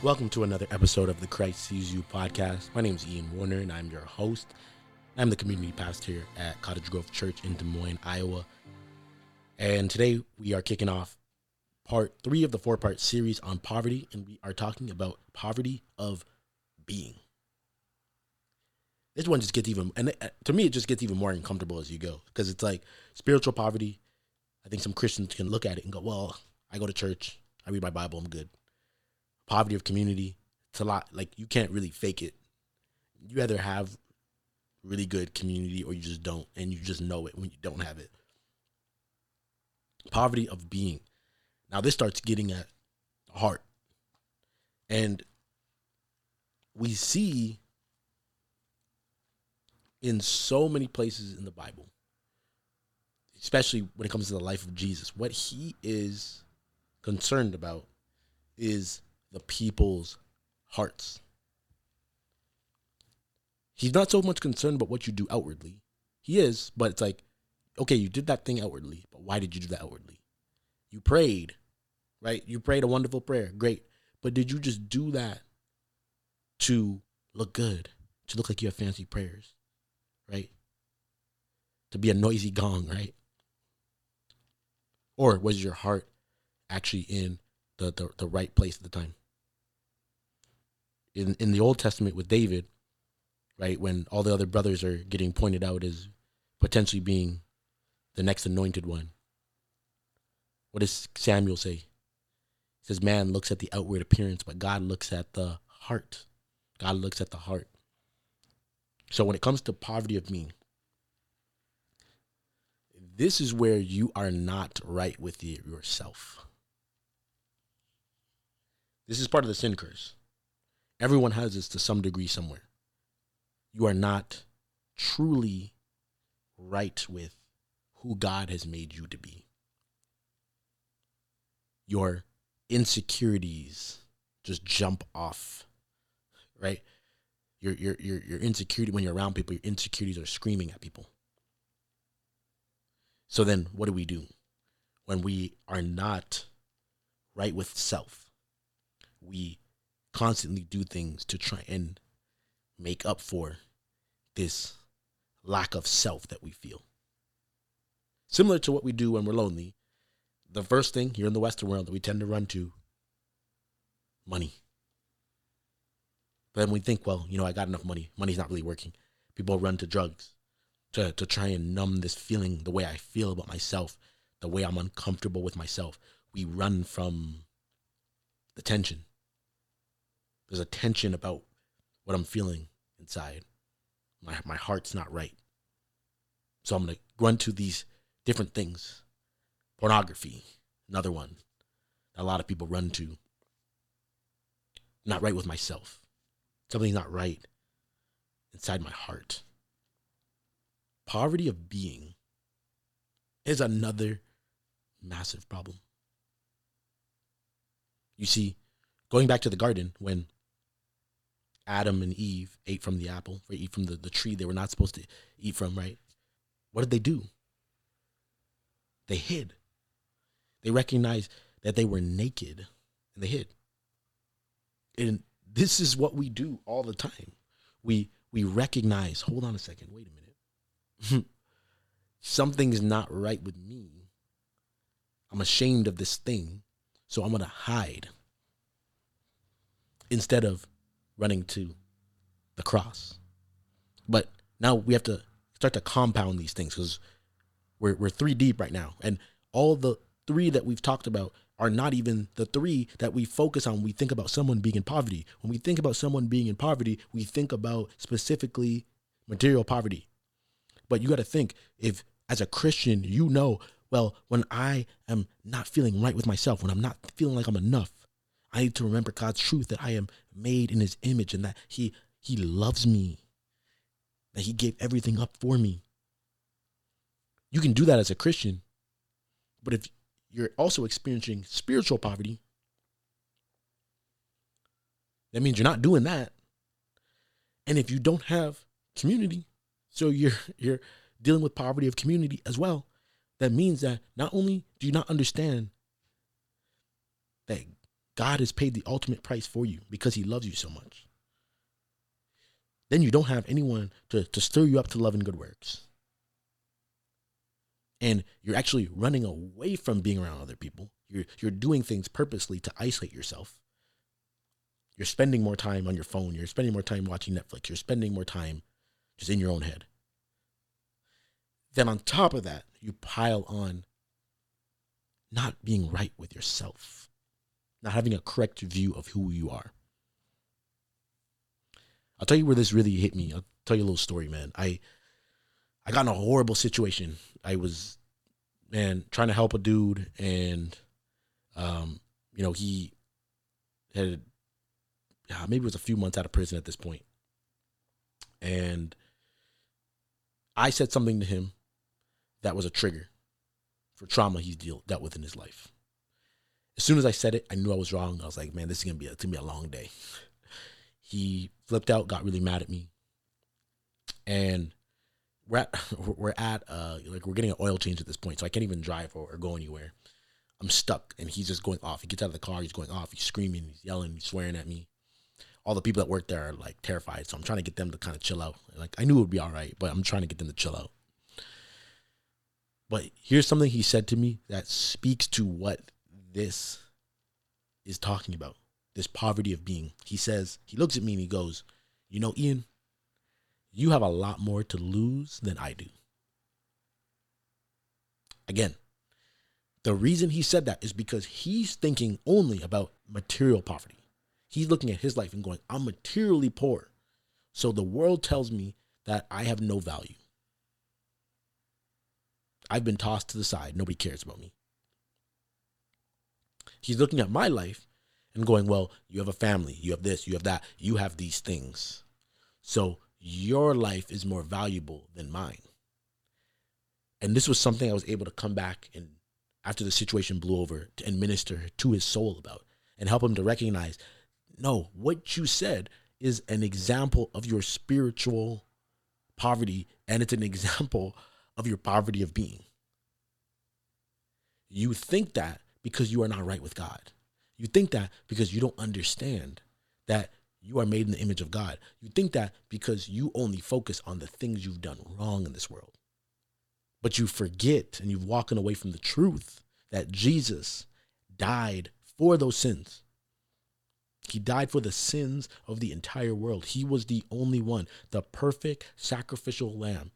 Welcome to another episode of the Christ Sees You podcast. My name is Ian Warner, and I'm your host. I'm the community pastor here at Cottage Grove Church in Des Moines, Iowa. And today we are kicking off part 3 of the 4-part series on poverty, and we are talking about poverty of being. This one just gets even, and to me, it just gets even more uncomfortable as you go, because it's like spiritual poverty. I think some Christians can look at it and go, well, I go to church, I read my Bible, I'm good. Poverty of community, it's a lot. Like, you can't really fake it. You either have really good community or you just don't, and you just know it when you don't have it. Poverty of being. Now, this starts getting at the heart. And we see in so many places in the Bible, especially when it comes to the life of Jesus, what he is concerned about is the people's hearts. He's not so much concerned about what you do outwardly. He is, but it's like, okay, you did that thing outwardly, but why did you do that outwardly? You prayed, right? You prayed a wonderful prayer. Great. But did you just do that to look good, to look like you have fancy prayers, right? To be a noisy gong, right? Or was your heart actually in the right place at the time? In the Old Testament with David, right, when all the other brothers are getting pointed out as potentially being the next anointed one, what does Samuel say? He says, man looks at the outward appearance, but God looks at the heart. God looks at the heart. So when it comes to poverty of being, this is where you are not right with yourself. This is part of the sin curse. Everyone has this to some degree somewhere. You are not truly right with who God has made you to be. Your insecurities just jump off, right? Your insecurity, when you're around people, your insecurities are screaming at people. So then what do we do? When we are not right with self, we constantly do things to try and make up for this lack of self that we feel. Similar to what we do when we're lonely, the first thing here in the Western world that we tend to run to, money. Then we think, well, you know, I got enough money. Money's not really working. People run to drugs to try and numb this feeling, the way I feel about myself, the way I'm uncomfortable with myself. We run from the tension. There's a tension about what I'm feeling inside. My heart's not right. So I'm going to run to these different things. Pornography, another one that a lot of people run to. Not right with myself. Something's not right inside my heart. Poverty of being is another massive problem. You see, going back to the garden, when Adam and Eve ate from the apple, or eat from the tree they were not supposed to eat from, right? What did they do? They hid. They recognized that they were naked, and they hid. And this is what we do all the time. We recognize, hold on a second, wait a minute. Something's not right with me. I'm ashamed of this thing, so I'm going to hide. Instead of running to the cross. But now we have to start to compound these things, because we're 3 deep right now. And all the 3 that we've talked about are not even the 3 that we focus on when we think about someone being in poverty. When we think about someone being in poverty, we think about specifically material poverty. But you got to think, if as a Christian, you know, well, when I am not feeling right with myself, when I'm not feeling like I'm enough, I need to remember God's truth, that I am made in his image, and that he loves me, that he gave everything up for me. You can do that as a Christian, but if you're also experiencing spiritual poverty, that means you're not doing that. And if you don't have community, so you're dealing with poverty of community as well, that means that not only do you not understand that God has paid the ultimate price for you because he loves you so much. Then you don't have anyone to stir you up to love and good works. And you're actually running away from being around other people. You're doing things purposely to isolate yourself. You're spending more time on your phone. You're spending more time watching Netflix. You're spending more time just in your own head. Then on top of that, you pile on not being right with yourself, not having a correct view of who you are. I'll tell you where this really hit me. I'll tell you a little story, man. I got in a horrible situation. I was, man, trying to help a dude, and, he had, maybe it was a few months out of prison at this point. And I said something to him that was a trigger for trauma he's dealt with in his life. As soon as I said it, I knew I was wrong. I was like, man, this is gonna be a long day. He flipped out, got really mad at me, and we're getting an oil change at this point, so I can't even drive or go anywhere. I'm stuck, and he's just going off. He gets out of the car, he's going off, he's screaming, he's yelling, he's swearing at me. All the people that work there are like terrified, so I'm trying to get them to kind of chill out. Like, I knew it would be all right, but I'm trying to get them to chill out. But here's something he said to me that speaks to what this is talking about. This poverty of being. He says, he looks at me and he goes, you know, Ian, you have a lot more to lose than I do. Again, the reason he said that is because he's thinking only about material poverty. He's looking at his life and going, I'm materially poor, so the world tells me that I have no value. I've been tossed to the side. Nobody cares about me. He's looking at my life and going, well, you have a family, you have this, you have that, you have these things, so your life is more valuable than mine. And this was something I was able to come back and, after the situation blew over, and minister to his soul about, and help him to recognize, no, what you said is an example of your spiritual poverty, and it's an example of your poverty of being. You think that because you are not right with God. You think that because you don't understand that you are made in the image of God. You think that because you only focus on the things you've done wrong in this world. But you forget, and you've walking away from the truth that Jesus died for those sins. He died for the sins of the entire world. He was the only one, the perfect sacrificial lamb.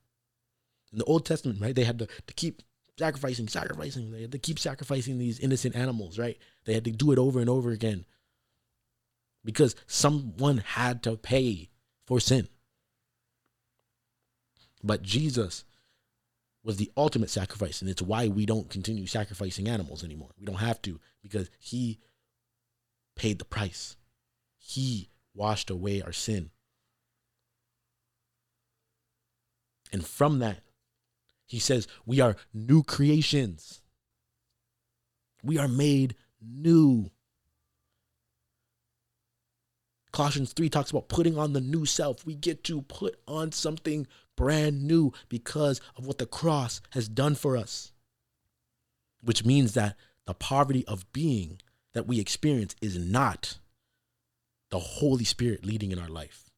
In the Old Testament, right, they had to keep sacrificing. They had to keep sacrificing these innocent animals, right? They had to do it over and over again because someone had to pay for sin. But Jesus was the ultimate sacrifice, and it's why we don't continue sacrificing animals anymore. We don't have to, because he paid the price. He washed away our sin. And from that, he says, we are new creations. We are made new. Colossians 3 talks about putting on the new self. We get to put on something brand new because of what the cross has done for us, which means that the poverty of being that we experience is not the Holy Spirit leading in our life.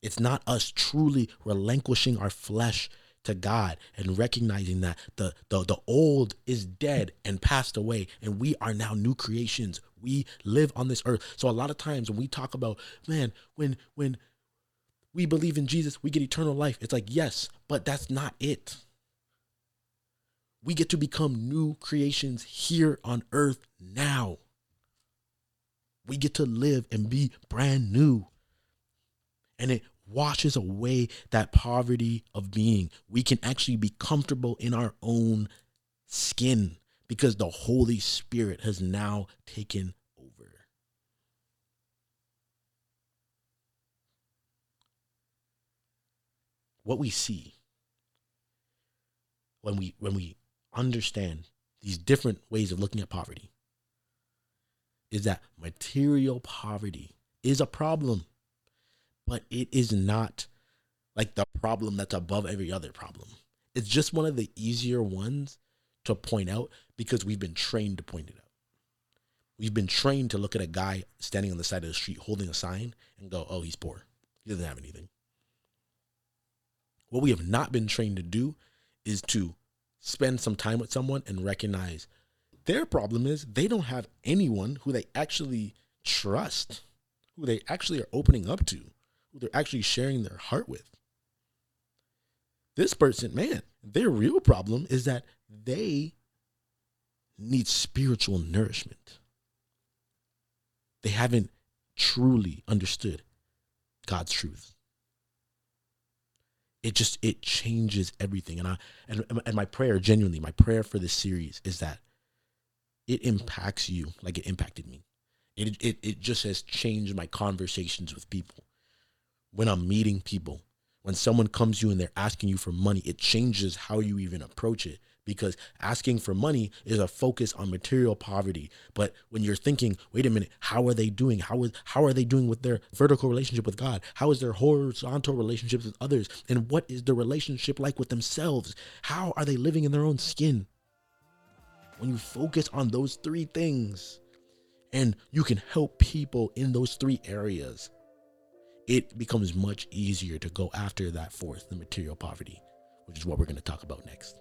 It's not us truly relinquishing our flesh to God and recognizing that the old is dead and passed away, and we are now new creations. We live on this earth. So a lot of times when we talk about, man, when we believe in Jesus, we get eternal life. It's like, yes, but that's not it. We get to become new creations here on earth now. We get to live and be brand new. And it washes away that poverty of being. We can actually be comfortable in our own skin because the Holy Spirit has now taken over. What we see when we understand these different ways of looking at poverty is that material poverty is a problem. But it is not like the problem that's above every other problem. It's just one of the easier ones to point out because we've been trained to point it out. We've been trained to look at a guy standing on the side of the street holding a sign and go, oh, he's poor. He doesn't have anything. What we have not been trained to do is to spend some time with someone and recognize their problem is they don't have anyone who they actually trust, who they actually are opening up to, who they're actually sharing their heart with. This person, man, their real problem is that they need spiritual nourishment. They haven't truly understood God's truth. It changes everything. And my prayer, genuinely, my prayer for this series is that it impacts you like it impacted me. It just has changed my conversations with people. When I'm meeting people, when someone comes to you and they're asking you for money, it changes how you even approach it, because asking for money is a focus on material poverty. But when you're thinking, wait a minute, how are they doing? How are they doing with their vertical relationship with God? How is their horizontal relationships with others? And what is the relationship like with themselves? How are they living in their own skin? When you focus on those three things and you can help people in those three areas, it becomes much easier to go after that fourth, the material poverty, which is what we're going to talk about next.